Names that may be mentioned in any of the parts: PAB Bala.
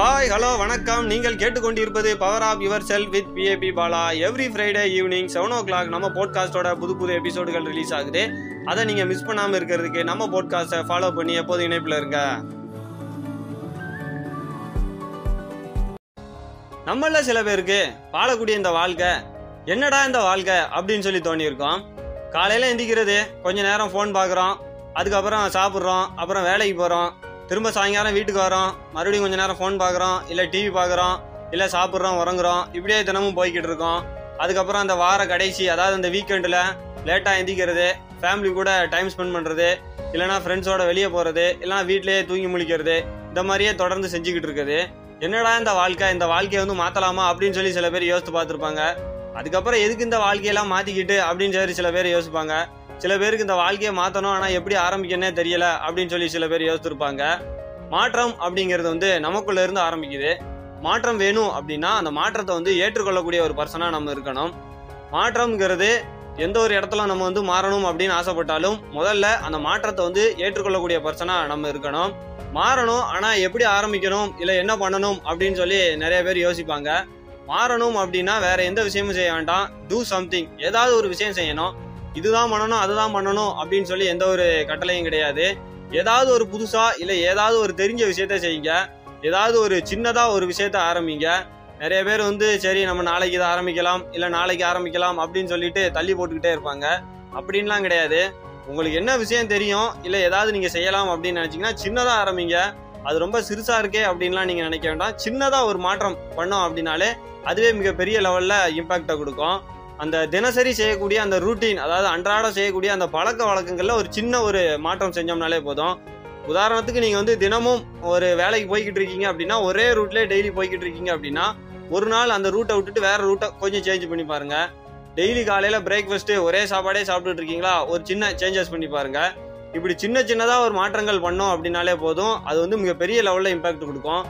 Hi hello வணக்கம். நீங்கள் கேட்டுக்கொண்டிருப்பது power of yourself with PAB Bala. Every Friday evening 7 o'clock நம்ம பாட்காஸ்டோட புது எபிசோடுகள் ரிலீஸ் ஆகுது. அதை நீங்கள் மிஸ் பண்ணாமல் இருக்கிறதுக்கு நம்ம பாட்காஸ்ட்டை ஃபாலோ பண்ணி எப்போதும் இணைப்பில் இருங்க. நம்மள சில பேருக்கு வாழக்கூடிய இந்த வாழ்க்கை என்னடா இந்த வாழ்க்கை அப்படின்னு சொல்லி தோணியிருக்கோம். காலையில் எந்திக்கிறது, கொஞ்சம் நேரம் ஃபோன் பார்க்குறோம், அதுக்கப்புறம் சாப்பிட்றோம், அப்புறம் வேலைக்கு போகிறோம், திரும்ப சாயங்காலம் வீட்டுக்கு வரோம், மறுபடியும் கொஞ்சம் நேரம் ஃபோன் பார்க்குறோம், இல்லை டிவி பார்க்குறோம், இல்லை சாப்பிட்றோம், உறங்குறோம், இப்படியே தினமும் போய்கிட்டு இருக்கோம். அதுக்கப்புறம் அந்த வார கடைசி, அதாவது அந்த வீக்கெண்டில் லேட்டாக எந்திக்கிறது, ஃபேமிலி கூட டைம் ஸ்பெண்ட் பண்ணுறது, இல்லைனா ஃப்ரெண்ட்ஸோட வெளியே போகிறது, இல்லைனா வீட்டிலேயே தூங்கி முழிக்கிறது, இந்த மாதிரியே தொடர்ந்து செஞ்சுக்கிட்டு இருக்குது. என்னடா இந்த வாழ்க்கையை வந்து மாற்றலாமா அப்படின்னு சொல்லி சில பேர் யோசித்து பார்த்துருப்பாங்க. அதுக்கப்புறம் எதுக்கு இந்த வாழ்க்கையெல்லாம் மாற்றிக்கிட்டு அப்படின்னு சொல்லி சில பேர் யோசிப்பாங்க. சில பேருக்கு இந்த வாழ்க்கையை மாற்றணும், ஆனால் எப்படி ஆரம்பிக்கணும்னே தெரியலை அப்படின்னு சொல்லி சில பேர் யோசித்திருப்பாங்க. மாற்றம் அப்படிங்கிறது வந்து நமக்குள்ளே இருந்து ஆரம்பிக்குது. மாற்றம் வேணும் அப்படின்னா அந்த மாற்றத்தை வந்து ஏற்றுக்கொள்ளக்கூடிய ஒரு பர்சனாக நம்ம இருக்கணும். மாற்றம்ங்கிறது எந்த ஒரு இடத்துல நம்ம வந்து மாறணும் அப்படின்னு ஆசைப்பட்டாலும் முதல்ல அந்த மாற்றத்தை வந்து ஏற்றுக்கொள்ளக்கூடிய பர்சனாக நம்ம இருக்கணும். மாறணும், ஆனால் எப்படி ஆரம்பிக்கணும், இல்லை என்ன பண்ணணும் அப்படின்னு சொல்லி நிறைய பேர் யோசிப்பாங்க. மாறணும் அப்படின்னா வேறு எந்த விஷயமும் செய்ய வேண்டாம், டூ சம்திங், ஏதாவது ஒரு விஷயம் செய்யணும். இதுதான் பண்ணணும், அதுதான் பண்ணணும் அப்படின்னு சொல்லி எந்த ஒரு கட்டளையும் கிடையாது. ஏதாவது ஒரு புதுசாக இல்லை ஏதாவது ஒரு தெரிஞ்ச விஷயத்த செய்யுங்க. ஏதாவது ஒரு சின்னதாக ஒரு விஷயத்த ஆரம்பிங்க. நிறைய பேர் வந்து சரி நம்ம நாளைக்கு இதை ஆரம்பிக்கலாம், இல்லை நாளைக்கு ஆரம்பிக்கலாம் அப்படின்னு சொல்லிட்டு தள்ளி போட்டுக்கிட்டே இருப்பாங்க. அப்படின்லாம் கிடையாது. உங்களுக்கு என்ன விஷயம் தெரியும், இல்லை ஏதாவது நீங்கள் செய்யலாம் அப்படின்னு நினச்சிங்கன்னா சின்னதாக ஆரம்பிங்க. அது ரொம்ப சிறுசாக இருக்கே அப்படின்லாம் நீங்கள் நினைக்க வேண்டாம். சின்னதாக ஒரு மாற்றம் பண்ணோம் அப்படின்னாலே அதுவே மிகப்பெரிய லெவலில் இம்பேக்டை கொடுக்கும். அந்த தினசரி செய்யக்கூடிய அந்த ரூட்டீன், அதாவது அன்றாடம் செய்யக்கூடிய அந்த பழக்க வழக்கங்களில் ஒரு சின்ன ஒரு மாற்றம் செஞ்சோம்னாலே போதும். உதாரணத்துக்கு நீங்கள் வந்து தினமும் ஒரு வேலைக்கு போய்கிட்டு இருக்கீங்க அப்படின்னா, ஒரே ரூட்லேயே டெய்லி போய்கிட்டு இருக்கீங்க அப்படின்னா, ஒரு நாள் அந்த ரூட்டை விட்டுட்டு வேறு ரூட்டை கொஞ்சம் சேஞ்ச் பண்ணி பாருங்கள். டெய்லி காலையில் பிரேக்ஃபாஸ்ட்டு ஒரே சாப்பாடே சாப்பிட்டுட்டு இருக்கீங்களா, ஒரு சின்ன சேஞ்சஸ் பண்ணி பாருங்கள். இப்படி சின்னதாக ஒரு மாற்றங்கள் பண்ணோம் அப்படின்னாலே போதும். அது வந்து மிகப்பெரிய லெவலில் இம்பாக்ட் கொடுக்கும்.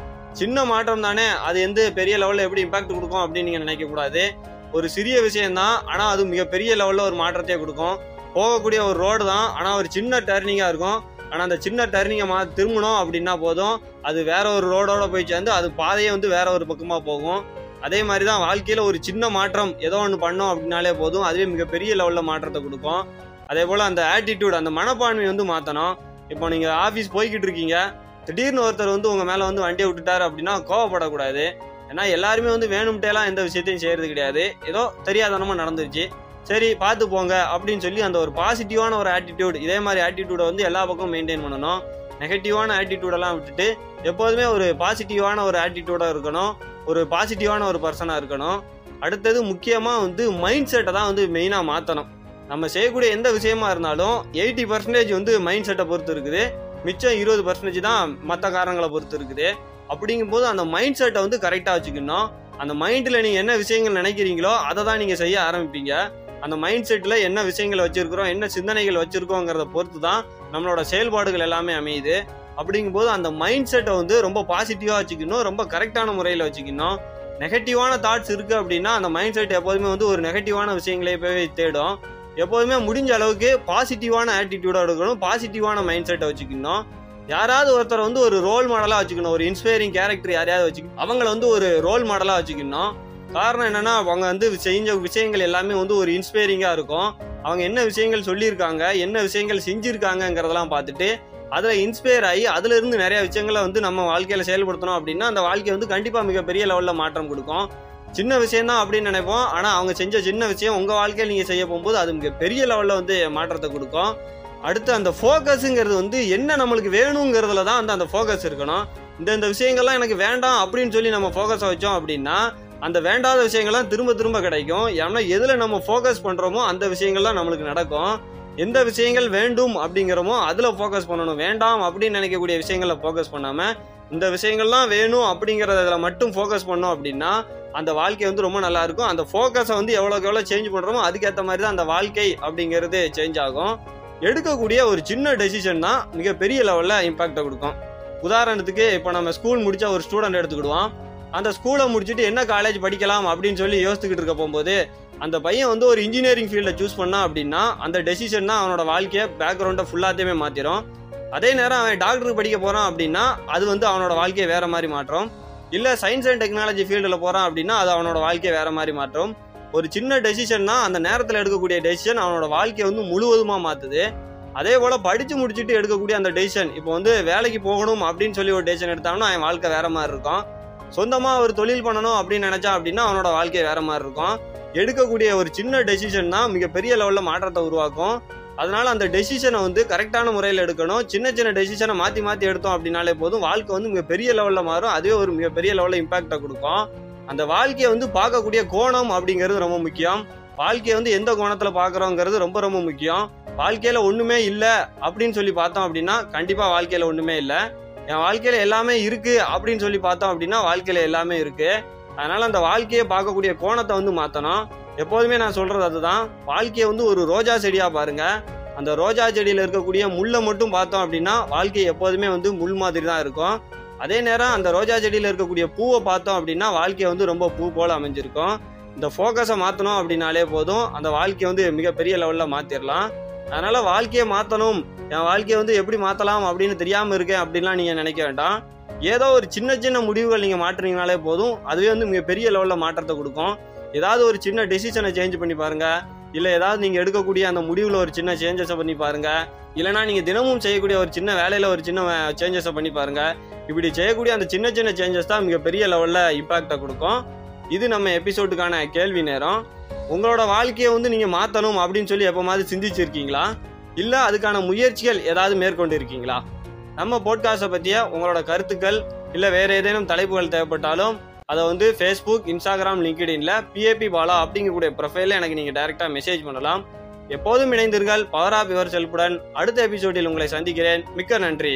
சின்ன மாற்றம் தானே, அது வந்து பெரிய லெவலில் எப்படி இம்பாக்ட் கொடுக்கும் அப்படின்னு நீங்கள் நினைக்கக்கூடாது. ஒரு சிறிய விஷயந்தான், ஆனால் அது மிகப்பெரிய லெவலில் ஒரு மாற்றத்தையே கொடுக்கும். போகக்கூடிய ஒரு ரோடு தான், ஆனால் ஒரு சின்ன டர்னிங்காக இருக்கும். ஆனால் அந்த சின்ன டர்னிங்கை திரும்பணும் அப்படின்னா போதும், அது வேற ஒரு ரோடோட போய் சேர்ந்து அது பாதையே வந்து வேற ஒரு பக்கமாக போகும். அதே மாதிரி தான் வாழ்க்கையில் ஒரு சின்ன மாற்றம் ஏதோ ஒன்று பண்ணோம் அப்படின்னாலே போதும், அதுவே மிகப்பெரிய லெவலில் மாற்றத்தை கொடுக்கும். அதே போல் அந்த ஆட்டிடியூட், அந்த மனப்பான்மை வந்து மாற்றணும். இப்போ நீங்கள் ஆஃபீஸ் போய்கிட்டு இருக்கீங்க, திடீர்னு ஒருத்தர் வந்து உங்கள் மேலே வந்து வண்டியை விட்டுட்டார் அப்படின்னா கோவப்படக்கூடாது. ஏன்னா எல்லாருமே வந்து வேணும்ட்டேலாம் எந்த விஷயத்தையும் செய்கிறது கிடையாது. ஏதோ தெரியாதனமாக நடந்துருச்சு, சரி பார்த்து போங்க அப்படின்னு சொல்லி அந்த ஒரு பாசிட்டிவான ஒரு ஆட்டிடியூட், இதே மாதிரி ஆட்டிடியூடை வந்து எல்லா பக்கமும் மெயின்டைன் பண்ணணும். நெகட்டிவான ஆட்டிடியூடெல்லாம் விட்டுட்டு எப்போதுமே ஒரு பாசிட்டிவான ஒரு ஆட்டிடியூடாக இருக்கணும், ஒரு பாசிட்டிவான ஒரு பர்சனாக இருக்கணும். அடுத்தது முக்கியமாக வந்து மைண்ட் செட்டை தான் வந்து மெயினாக மாற்றணும். நம்ம செய்யக்கூடிய எந்த விஷயமா இருந்தாலும் 80% வந்து மைண்ட் செட்டை பொறுத்து இருக்குது, மிச்சம் 20% தான் மற்ற காரணங்களை பொறுத்து இருக்குது. அப்படிங்கும்போது அந்த மைண்ட் செட்டை வந்து கரெக்டாக வச்சுக்கணும். அந்த மைண்டில் நீங்கள் என்ன விஷயங்கள் நினைக்கிறீங்களோ அதை தான் நீங்கள் செய்ய ஆரம்பிப்பீங்க. அந்த மைண்ட் செட்டில் என்ன விஷயங்களை வச்சுருக்கிறோம், என்ன சிந்தனைகள் வச்சுருக்கோங்கிறத பொறுத்து தான் நம்மளோட செயல்பாடுகள் எல்லாமே அமையுது. அப்படிங்கும்போது அந்த மைண்ட் செட்டை வந்து ரொம்ப பாசிட்டிவாக வச்சுக்கணும், ரொம்ப கரெக்டான முறையில் வச்சுக்கணும். நெகட்டிவான தாட்ஸ் இருக்குது அப்படின்னா அந்த மைண்ட் செட் எப்போதுமே வந்து ஒரு நெகட்டிவான விஷயங்களே போய் தேடும். எப்போதுமே முடிஞ்ச அளவுக்கு பாசிட்டிவான ஆட்டிடியூடாக எடுக்கணும், பாசிட்டிவான மைண்ட் செட்டை வச்சுக்கணும். யாராவது ஒருத்தரை வந்து ஒரு ரோல் மாடலாக வச்சுக்கணும், ஒரு இன்ஸ்பைரிங் கேரக்டர் யாரையாவது வச்சுக்கணும், அவங்கள வந்து ஒரு ரோல் மாடலாக வச்சுக்கணும். காரணம் என்னென்னா அவங்க வந்து செஞ்ச விஷயங்கள் எல்லாமே வந்து ஒரு இன்ஸ்பைரிங்காக இருக்கும். அவங்க என்ன விஷயங்கள் சொல்லியிருக்காங்க, என்ன விஷயங்கள் செஞ்சுருக்காங்கங்கிறதெல்லாம் பார்த்துட்டு அதில் இன்ஸ்பயர் ஆகி அதிலிருந்து நிறையா விஷயங்களை வந்து நம்ம வாழ்க்கையில் செயல்படுத்தணும் அப்படின்னா அந்த வாழ்க்கையை வந்து கண்டிப்பாக மிகப்பெரிய லெவலில் மாற்றம் கொடுக்கும். சின்ன விஷயந்தான் அப்படின்னு நினைப்போம், ஆனால் அவங்க செஞ்ச சின்ன விஷயம் உங்கள் வாழ்க்கையில் நீங்கள் செய்ய போகும்போது அது மிகப்பெரிய லெவலில் வந்து மாற்றத்தை கொடுக்கும். அடுத்து அந்த ஃபோக்கஸுங்கிறது வந்து என்ன நம்மளுக்கு வேணுங்கிறதுல தான் அந்த ஃபோக்கஸ் இருக்கணும். இந்த விஷயங்கள்லாம் எனக்கு வேண்டாம் அப்படின்னு சொல்லி நம்ம ஃபோக்கஸை வச்சோம் அப்படின்னா அந்த வேண்டாத விஷயங்கள்லாம் திரும்ப திரும்ப கிடைக்கும். ஏன்னா எதில் நம்ம ஃபோக்கஸ் பண்ணுறோமோ அந்த விஷயங்கள்லாம் நம்மளுக்கு நடக்கும். எந்த விஷயங்கள் வேண்டும் அப்படிங்கிறோமோ அதில் ஃபோக்கஸ் பண்ணணும். வேண்டாம் அப்படின்னு நினைக்கக்கூடிய விஷயங்களை ஃபோக்கஸ் பண்ணாமல் இந்த விஷயங்கள்லாம் வேணும் அப்படிங்கிறதுல மட்டும் ஃபோக்கஸ் பண்ணோம் அப்படின்னா அந்த வாழ்க்கை வந்து ரொம்ப நல்லாயிருக்கும். அந்த ஃபோக்கஸை வந்து எவ்வளோக்கு எவ்வளோ சேஞ்ச் பண்ணுறோமோ அதுக்கேற்ற மாதிரி தான் அந்த வாழ்க்கை அப்படிங்கிறது சேஞ்ச் ஆகும். எடுக்கக்கூடிய ஒரு சின்ன டெசிஷன் தான் மிகப்பெரிய லெவலில் இம்பாக்டை கொடுக்கும். உதாரணத்துக்கு இப்போ நம்ம ஸ்கூல் முடித்த ஒரு ஸ்டூடெண்ட் எடுத்துக்கிடுவோம். அந்த ஸ்கூலை முடிச்சுட்டு என்ன காலேஜ் படிக்கலாம் அப்படின்னு சொல்லி யோசித்துக்கிட்டு இருக்க போகும்போது அந்த பையன் வந்து ஒரு இன்ஜினியரிங் ஃபீல்டை சூஸ் பண்ணான் அப்படின்னா அந்த டெசிஷன் தான் அவனோட வாழ்க்கையை பேக்ரவுண்டை ஃபுல்லாத்தையுமே மாற்றிடும். அதே நேரம் அவன் டாக்டருக்கு படிக்க போகிறான் அப்படின்னா அது வந்து அவனோட வாழ்க்கையை வேறு மாதிரி மாற்றும். இல்லை சயின்ஸ் அண்ட் டெக்னாலஜி ஃபீல்டில் போகிறான் அப்படின்னா அது அவனோட வாழ்க்கையை வேறு மாதிரி மாற்றும். ஒரு சின்ன டெசிஷன் தான், அந்த நேரத்தில் எடுக்கக்கூடிய டெசிஷன் அவனோட வாழ்க்கையை வந்து முழுவதுமாக மாற்றுது. அதே போல் படித்து முடிச்சுட்டு எடுக்கக்கூடிய அந்த டெசிஷன், இப்போ வந்து வேலைக்கு போகணும் அப்படின்னு சொல்லி ஒரு டெசிஷன் எடுத்தாங்கன்னா அவன் வாழ்க்கை வேறு மாதிரி இருக்கும். சொந்தமாக ஒரு தொழில் பண்ணணும் அப்படின்னு நினச்சான் அப்படின்னா அவனோட வாழ்க்கை வேறு மாதிரி இருக்கும். எடுக்கக்கூடிய ஒரு சின்ன டெசிஷன் தான் மிகப்பெரிய லெவலில் மாற்றத்தை உருவாக்கும். அதனால் அந்த டெசிஷனை வந்து கரெக்டான முறையில் எடுக்கணும். சின்ன சின்ன டெசிஷனை மாற்றி மாற்றி எடுத்தோம் அப்படின்னாலே போதும் வாழ்க்கை வந்து மிகப்பெரிய லெவலில் மாறும். அதுவே ஒரு மிகப்பெரிய லெவலில் இம்பாக்டை கொடுக்கும். அந்த வாழ்க்கையை வந்து பார்க்கக்கூடிய கோணம் அப்படிங்கிறது ரொம்ப முக்கியம். வாழ்க்கையை வந்து எந்த கோணத்தில் பார்க்குறோங்கிறது ரொம்ப ரொம்ப முக்கியம். வாழ்க்கையில் ஒன்றுமே இல்லை அப்படின்னு சொல்லி பார்த்தோம் அப்படின்னா கண்டிப்பாக வாழ்க்கையில் ஒன்றுமே இல்லை. என் வாழ்க்கையில் எல்லாமே இருக்குது அப்படின்னு சொல்லி பார்த்தோம் அப்படின்னா வாழ்க்கையில் எல்லாமே இருக்குது. அதனால் அந்த வாழ்க்கையை பார்க்கக்கூடிய கோணத்தை வந்து மாற்றணும். எப்போதுமே நான் சொல்கிறது அதுதான், வாழ்க்கையை வந்து ஒரு ரோஜா செடியாக பாருங்கள். அந்த ரோஜா செடியில் இருக்கக்கூடிய முள்ளை மட்டும் பார்த்தோம் அப்படின்னா வாழ்க்கை எப்போதுமே வந்து முள் மாதிரி தான் இருக்கும். அதே நேரம் அந்த ரோஜா செடியில் இருக்கக்கூடிய பூவை பார்த்தோம் அப்படின்னா வாழ்க்கையை வந்து ரொம்ப பூ போல் அமைஞ்சிருக்கும். இந்த ஃபோக்கஸை மாற்றணும் அப்படின்னாலே போதும் அந்த வாழ்க்கையை வந்து மிகப்பெரிய லெவலில் மாற்றிடலாம். அதனால் வாழ்க்கையை மாற்றணும், என் வாழ்க்கையை வந்து எப்படி மாற்றலாம் அப்படின்னு தெரியாமல் இருக்கேன் அப்படின்லாம் நீங்கள் நினைக்க வேண்டாம். ஏதோ ஒரு சின்ன சின்ன முடிவுகள் நீங்கள் மாற்றினீங்கனாலே போதும் அதுவே வந்து மிகப்பெரிய லெவலில் மாற்றத்தை கொடுக்கும். ஏதாவது ஒரு சின்ன டெசிஷனை சேஞ்ச் பண்ணி பாருங்கள், இல்லை ஏதாவது நீங்கள் எடுக்கக்கூடிய அந்த முடிவில் ஒரு சின்ன சேஞ்சஸை பண்ணி பாருங்கள், இல்லைனா நீங்கள் தினமும் செய்யக்கூடிய ஒரு சின்ன வேலையில் ஒரு சின்ன சேஞ்சஸை பண்ணி பாருங்கள். இப்படி செய்யக்கூடிய அந்த சின்ன சின்ன சேஞ்சஸ் தான் மிகப்பெரிய லெவலில் இம்பாக்டை கொடுக்கும். இது நம்ம எபிசோடுக்கான கேள்வி நேரம். உங்களோட வாழ்க்கையை வந்து நீங்கள் மாற்றணும் அப்படின்னு சொல்லி எப்போ மாதிரி சிந்திச்சிருக்கீங்களா? இல்லை அதுக்கான முயற்சிகள் ஏதாவது மேற்கொண்டு இருக்கீங்களா? நம்ம போட்காஸ்ட்டை பற்றிய உங்களோட கருத்துக்கள் இல்லை வேறு ஏதேனும் தலைப்புகள் தேவைப்பட்டாலும் அதை வந்து ஃபேஸ்புக், இன்ஸ்டாகிராம், லிங்க்டின்ல PAB பாலா அப்படிங்கக்கூடிய ப்ரொஃபைலில் எனக்கு நீங்கள் டைரெக்டாக மெசேஜ் பண்ணலாம். எப்போதும் இணைந்தீர்கள் பவர் ஆஃப் யுவர் செல்ஃபுடன். அடுத்த எபிசோடில் உங்களை சந்திக்கிறேன். மிக்க நன்றி.